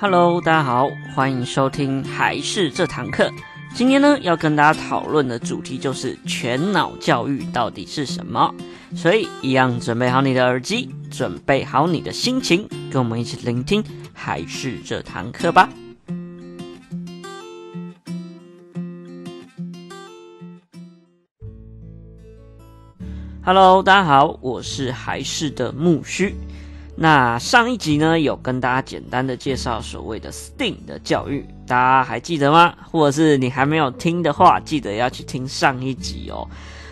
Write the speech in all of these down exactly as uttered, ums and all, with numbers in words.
Hello， 大家好，欢迎收听还是这堂课。今天呢，要跟大家讨论的主题就是全脑教育到底是什么。所以，一样准备好你的耳机，准备好你的心情，跟我们一起聆听还是这堂课吧。Hello， 大家好，我是还是的木须。那上一集呢，有跟大家简单的介绍所谓的 S T E A M 的教育，大家还记得吗？或者是你还没有听的话，记得要去听上一集哦。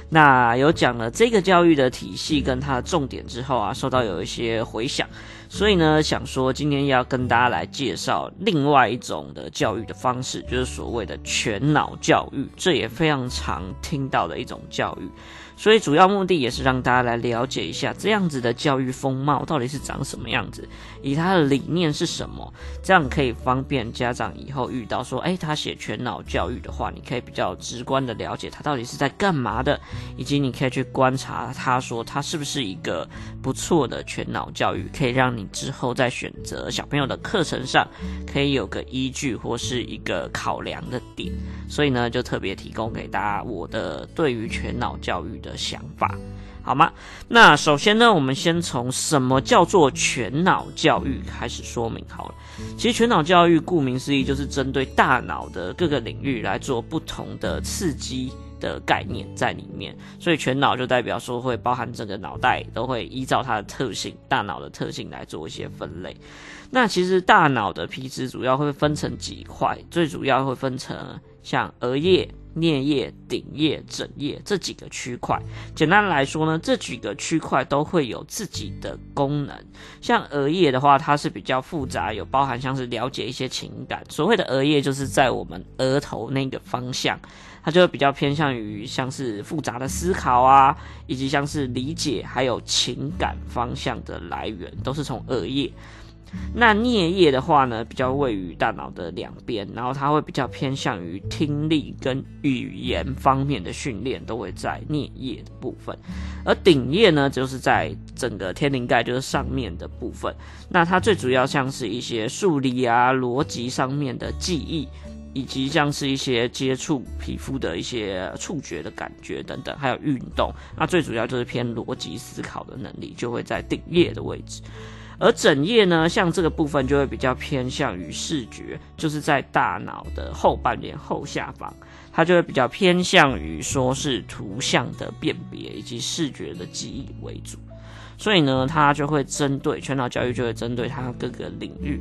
那有讲了这个教育的体系跟它的重点之后啊，受到有一些回响，所以呢，想说今天要跟大家来介绍另外一种的教育的方式，就是所谓的全脑教育，这也非常常听到的一种教育。所以主要目的也是让大家来了解一下这样子的教育风貌到底是长什么样子，以它的理念是什么，这样可以方便家长以后遇到说，哎，他写全脑教育的话，你可以比较直观的了解他到底是在干嘛的，以及你可以去观察他说他是不是一个不错的全脑教育，可以让你之后在选择小朋友的课程上可以有个依据或是一个考量的点。所以呢，就特别提供给大家我的对于全脑教育的的想法，好吗？那首先呢，我们先从什么叫做全脑教育开始说明好了。其实全脑教育顾名思义，就是针对大脑的各个领域来做不同的刺激的概念在里面，所以全脑就代表说会包含整个脑袋，都会依照它的特性，大脑的特性来做一些分类。那其实大脑的皮质主要会分成几块，最主要会分成像额叶、颞叶、顶叶、枕叶这几个区块。简单来说呢，这几个区块都会有自己的功能。像额叶的话，它是比较复杂，有包含像是了解一些情感。所谓的额叶就是在我们额头那个方向，它就会比较偏向于像是复杂的思考啊，以及像是理解还有情感方向的来源，都是从额叶。那颞叶的话呢，比较位于大脑的两边，然后它会比较偏向于听力跟语言方面的训练，都会在颞叶的部分。而顶叶呢，就是在整个天灵盖就是上面的部分。那它最主要像是一些数理啊、逻辑上面的记忆，以及像是一些接触皮肤的一些触觉的感觉等等，还有运动。那最主要就是偏逻辑思考的能力，就会在顶叶的位置。而枕叶呢，像这个部分就会比较偏向于视觉，就是在大脑的后半边后下方，它就会比较偏向于说是图像的辨别以及视觉的记忆为主。所以呢，它就会针对全脑教育，就会针对它各个领域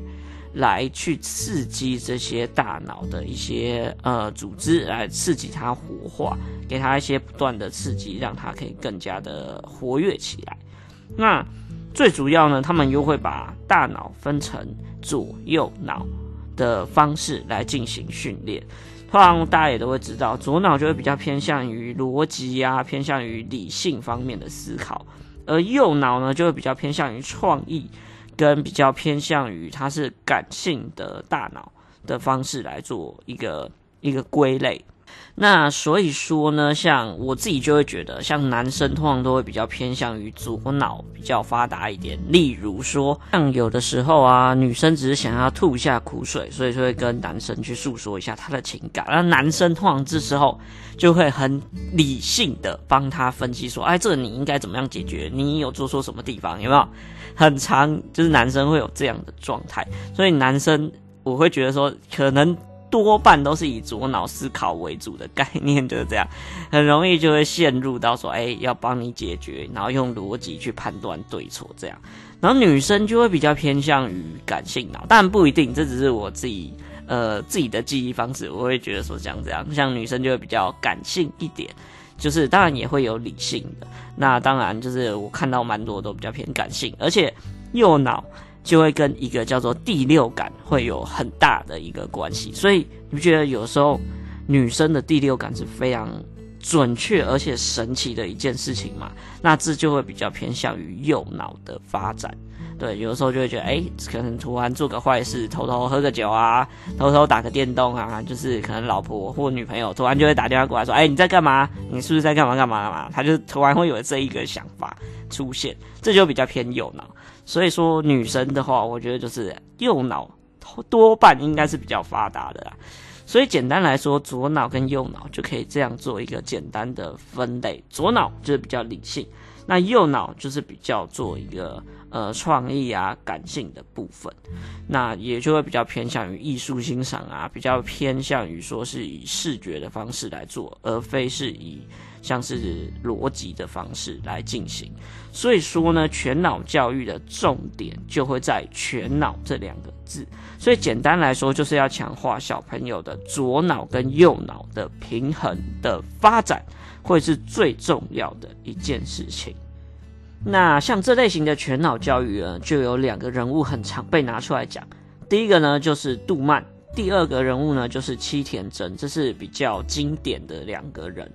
来去刺激这些大脑的一些呃组织，来刺激它活化，给它一些不断的刺激，让它可以更加的活跃起来。那最主要呢，他们又会把大脑分成左右脑的方式来进行训练。通常大家也都会知道，左脑就会比较偏向于逻辑啊，偏向于理性方面的思考，而右脑呢，就会比较偏向于创意，跟比较偏向于它是感性的大脑的方式来做一个一个归类。那所以说呢，像我自己就会觉得，像男生通常都会比较偏向于左脑比较发达一点。例如说，像有的时候啊，女生只是想要吐一下苦水，所以就会跟男生去诉说一下她的情感。那男生通常这时候就会很理性的帮她分析说，哎，这个你应该怎么样解决？你有做错什么地方？有没有？很常就是男生会有这样的状态，所以男生我会觉得说，可能多半都是以左脑思考为主的概念，就是这样，很容易就会陷入到说，哎、欸，要帮你解决，然后用逻辑去判断对错这样。然后女生就会比较偏向于感性脑，但不一定，这只是我自己呃自己的记忆方式，我会觉得说像这样，像女生就会比较感性一点。就是当然也会有理性的，那当然就是我看到蛮多都比较偏感性，而且右脑就会跟一个叫做第六感会有很大的一个关系。所以你不觉得有时候女生的第六感是非常准确而且神奇的一件事情嘛？那这就会比较偏向于右脑的发展。对，有的时候就会觉得，哎、欸，可能突然做个坏事，偷偷喝个酒啊，偷偷打个电动啊，就是可能老婆或女朋友突然就会打电话过来说，哎、欸，你在干嘛？你是不是在干嘛干嘛干嘛？他就突然会有这一个想法出现，这就比较偏右脑。所以说女生的话，我觉得就是右脑多半应该是比较发达的啦。所以简单来说，左脑跟右脑就可以这样做一个简单的分类。左脑就是比较理性，那右脑就是比较做一个呃创意啊、感性的部分，那也就会比较偏向于艺术欣赏啊，比较偏向于说是以视觉的方式来做，而非是以像是逻辑的方式来进行。所以说呢，全脑教育的重点就会在全脑这两个字。所以简单来说，就是要强化小朋友的左脑跟右脑的平衡的发展，会是最重要的一件事情。那像这类型的全脑教育呢，就有两个人物很常被拿出来讲。第一个呢就是杜曼，第二个人物呢就是七田真，这是比较经典的两个人。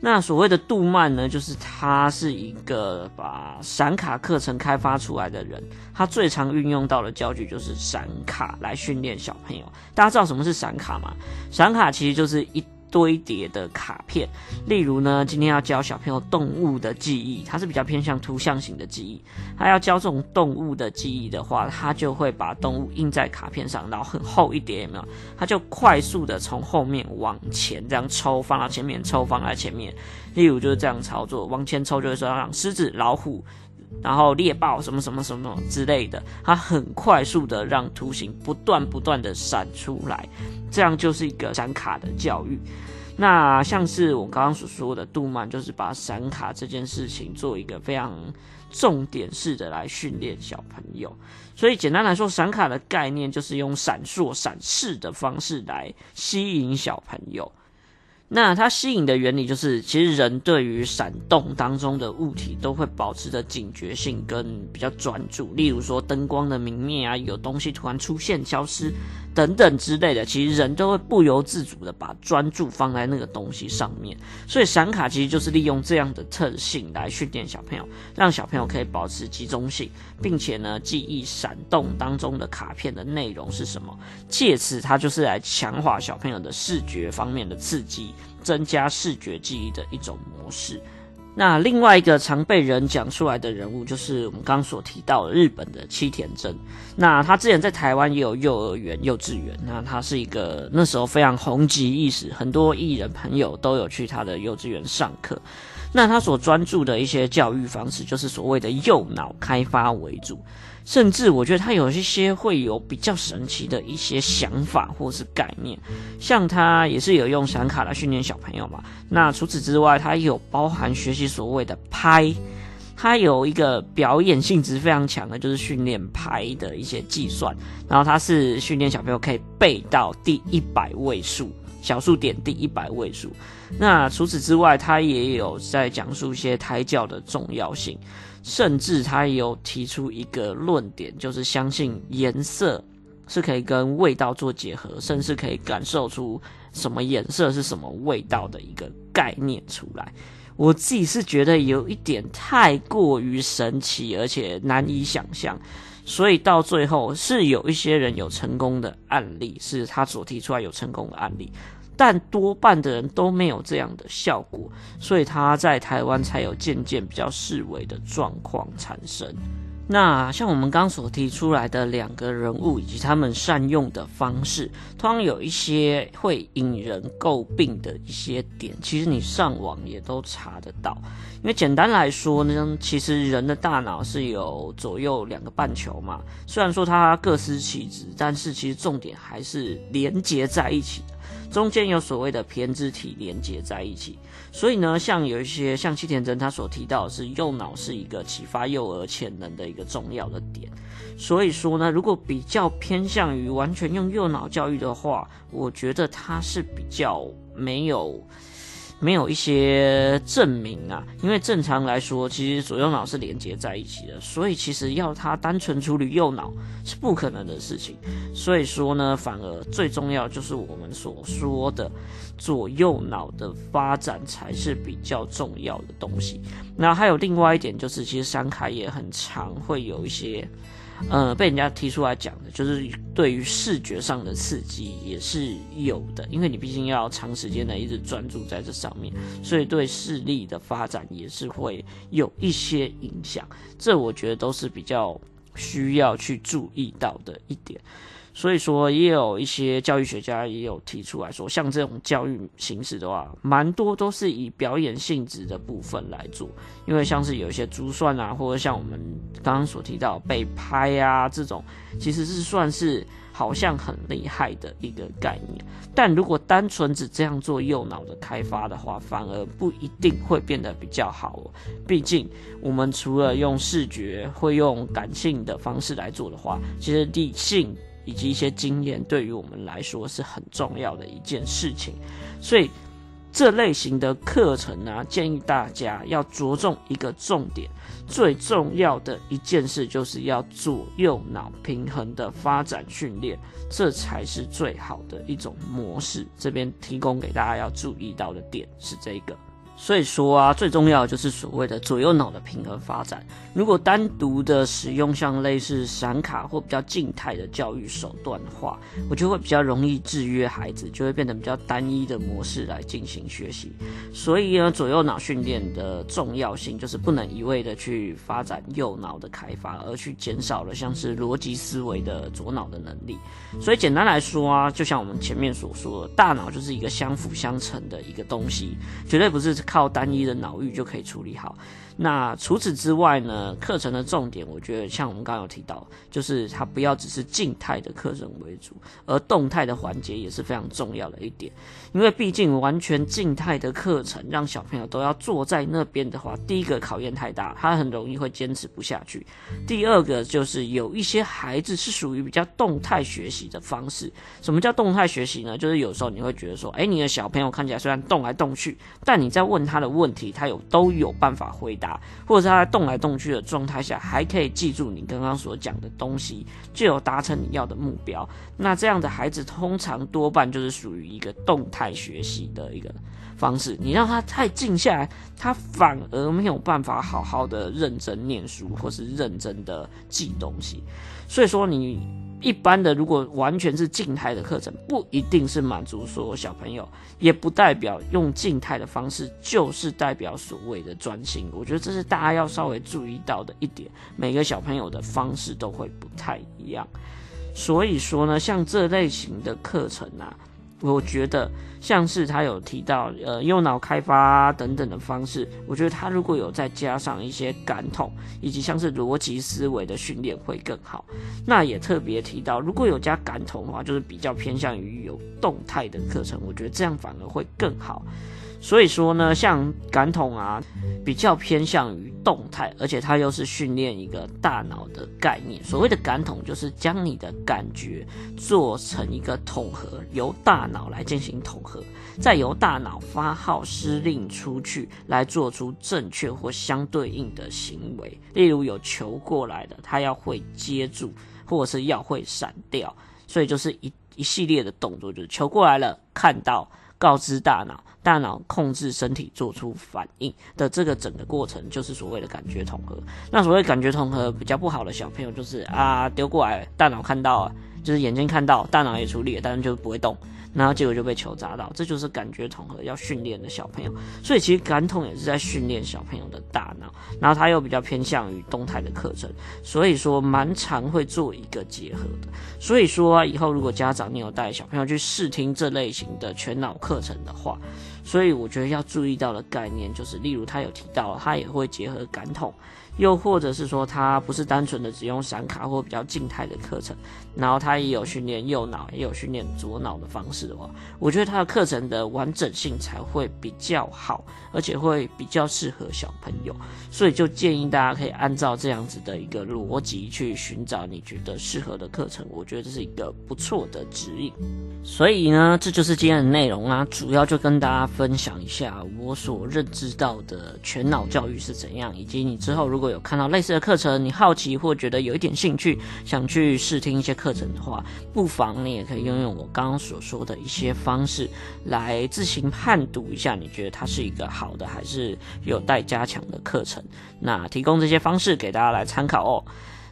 那所谓的杜曼呢，就是他是一个把闪卡课程开发出来的人，他最常运用到的教具就是闪卡来训练小朋友。大家知道什么是闪卡吗？闪卡其实就是一堆叠的卡片，例如呢，今天要教小朋友动物的记忆，它是比较偏向图像型的记忆。他要教这种动物的记忆的话，他就会把动物印在卡片上，然后很厚一叠，有没有？他就快速的从后面往前这样抽，放到前面，抽放在前面。例如就是这样操作，往前抽就会说让狮子、老虎，然后猎豹什么什么什么之类的，它很快速的让图形不断不断的闪出来，这样就是一个闪卡的教育。那像是我刚刚所说的杜曼，就是把闪卡这件事情做一个非常重点式的来训练小朋友。所以简单来说，闪卡的概念就是用闪烁、闪视的方式来吸引小朋友。那它吸引的原理就是，其实人对于闪动当中的物体都会保持着警觉性跟比较专注，例如说灯光的明灭啊，有东西突然出现、消失等等之类的，其实人都会不由自主的把专注放在那个东西上面。所以闪卡其实就是利用这样的特性来训练小朋友，让小朋友可以保持集中性，并且呢记忆闪动当中的卡片的内容是什么，借此它就是来强化小朋友的视觉方面的刺激，增加视觉记忆的一种模式。那另外一个常被人讲出来的人物，就是我们刚刚所提到的日本的七田真。那他之前在台湾也有幼儿园、幼稚园，那他是一个那时候非常红极一时，很多艺人朋友都有去他的幼稚园上课。那他所专注的一些教育方式，就是所谓的右脑开发为主，甚至我觉得他有一些会有比较神奇的一些想法或是概念，像他也是有用闪卡来训练小朋友嘛。那除此之外，他也有包含学习所谓的拍，他有一个表演性质非常强的，就是训练拍的一些计算，然后他是训练小朋友可以背到第一百位数。小数点第一百位数。那除此之外，他也有在讲述一些胎教的重要性，甚至他也有提出一个论点，就是相信颜色是可以跟味道做结合，甚至可以感受出什么颜色是什么味道的一个概念出来。我自己是觉得有一点太过于神奇，而且难以想象。所以到最后是有一些人有成功的案例，是他所提出来有成功的案例，但多半的人都没有这样的效果，所以他在台湾才有渐渐比较式微的状况产生。那像我们刚所提出来的两个人物以及他们善用的方式，通常有一些会引人诟病的一些点，其实你上网也都查得到。因为简单来说呢，其实人的大脑是有左右两个半球嘛，虽然说它各司其职，但是其实重点还是连结在一起的，中间有所谓的胼胝体连接在一起。所以呢，像有一些像七田真他所提到的是右脑是一个启发幼儿潜能的一个重要的点。所以说呢，如果比较偏向于完全用右脑教育的话，我觉得它是比较没有没有一些证明啊，因为正常来说，其实左右脑是连接在一起的，所以其实要它单纯处理右脑是不可能的事情。所以说呢，反而最重要就是我们所说的左右脑的发展才是比较重要的东西。那还有另外一点就是，其实闪卡也很常会有一些呃，被人家提出来讲的，就是对于视觉上的刺激也是有的，因为你毕竟要长时间的一直专注在这上面，所以对视力的发展也是会有一些影响，这我觉得都是比较需要去注意到的一点。所以说也有一些教育学家也有提出来说，像这种教育形式的话，蛮多都是以表演性质的部分来做，因为像是有一些珠算啊，或者像我们刚刚所提到被拍啊这种，其实是算是好像很厉害的一个概念，但如果单纯只这样做右脑的开发的话，反而不一定会变得比较好哦。毕竟我们除了用视觉会用感性的方式来做的话，其实理性以及一些经验对于我们来说是很重要的一件事情，所以这类型的课程啊，建议大家要着重一个重点，最重要的一件事就是要左右脑平衡的发展训练，这才是最好的一种模式。这边提供给大家要注意到的点是这个。所以说啊，最重要的就是所谓的左右脑的平衡发展。如果单独的使用像类似闪卡或比较静态的教育手段的话，我就会比较容易制约孩子，就会变得比较单一的模式来进行学习。所以呢，左右脑训练的重要性就是不能一味的去发展右脑的开发，而去减少了像是逻辑思维的左脑的能力。所以简单来说啊，就像我们前面所说的，大脑就是一个相辅相成的一个东西，绝对不是靠单一的脑域就可以处理好。那除此之外呢，课程的重点我觉得像我们刚刚有提到，就是它不要只是静态的课程为主，而动态的环节也是非常重要的一点。因为毕竟完全静态的课程让小朋友都要坐在那边的话，第一个考验太大，他很容易会坚持不下去。第二个就是有一些孩子是属于比较动态学习的方式。什么叫动态学习呢？就是有时候你会觉得说，哎，你的小朋友看起来虽然动来动去，但你在问他的问题，他有都有办法回答，或者是他在动来动去的状态下还可以记住你刚刚所讲的东西，就有达成你要的目标。那这样的孩子通常多半就是属于一个动态学习的一个方式，你让他太静下来，他反而没有办法好好的认真念书或是认真的记东西。所以说你一般的如果完全是静态的课程，不一定是满足所有小朋友，也不代表用静态的方式就是代表所谓的专心。我觉得这是大家要稍微注意到的一点，每个小朋友的方式都会不太一样。所以说呢，像这类型的课程啊，我觉得像是他有提到呃右脑开发、啊、等等的方式，我觉得他如果有再加上一些感统以及像是逻辑思维的训练会更好。那也特别提到，如果有加感统的话，就是比较偏向于有动态的课程，我觉得这样反而会更好。所以说呢，像感统啊，比较偏向于动态，而且它又是训练一个大脑的概念。所谓的感统就是将你的感觉做成一个统合，由大脑来进行统合，再由大脑发号施令出去，来做出正确或相对应的行为。例如有球过来的，它要会接住，或者是要会闪掉，所以就是一一系列的动作，就是球过来了，看到，告知大脑，大脑控制身体做出反应的这个整个过程，就是所谓的感觉统合。那所谓感觉统合比较不好的小朋友，就是啊丢过来，大脑看到了，就是眼睛看到，大脑也处理了，但是就不会动，然后结果就被球砸到，这就是感觉统合要训练的小朋友。所以其实感统也是在训练小朋友的大脑，然后他又比较偏向于动态的课程，所以说蛮常会做一个结合的。所以说啊，以后如果家长你有带小朋友去试听这类型的全脑课程的话，所以我觉得要注意到的概念就是，例如他有提到，他也会结合感统，又或者是说他不是单纯的只用闪卡或比较静态的课程，然后他也有训练右脑，也有训练左脑的方式的话，我觉得他的课程的完整性才会比较好，而且会比较适合小朋友。所以就建议大家可以按照这样子的一个逻辑去寻找你觉得适合的课程，我觉得这是一个不错的指引。所以呢，这就是今天的内容啦、啊，主要就跟大家分享一下我所认知到的全脑教育是怎样，以及你之后如果有看到类似的课程，你好奇或觉得有一点兴趣想去试听一些课程的话，不妨你也可以用用我刚刚所说的一些方式来自行判读一下，你觉得它是一个好的还是有待加强的课程。那提供这些方式给大家来参考哦。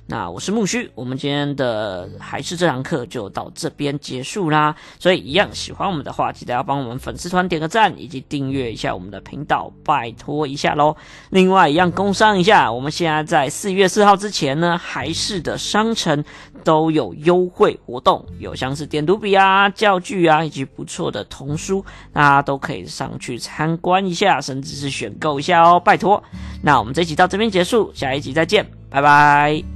那我是木须，我们今天的还是这堂课就到这边结束啦。所以一样喜欢我们的话，记得要帮我们粉丝团点个赞，以及订阅一下我们的频道，拜托一下咯。另外一样工商一下，我们现在在四月四号之前呢，还是的商城都有优惠活动，有像是点读笔啊、教具啊，以及不错的童书，大家都可以上去参观一下，甚至是选购一下哦，拜托。那我们这一集到这边结束，下一集再见，拜拜。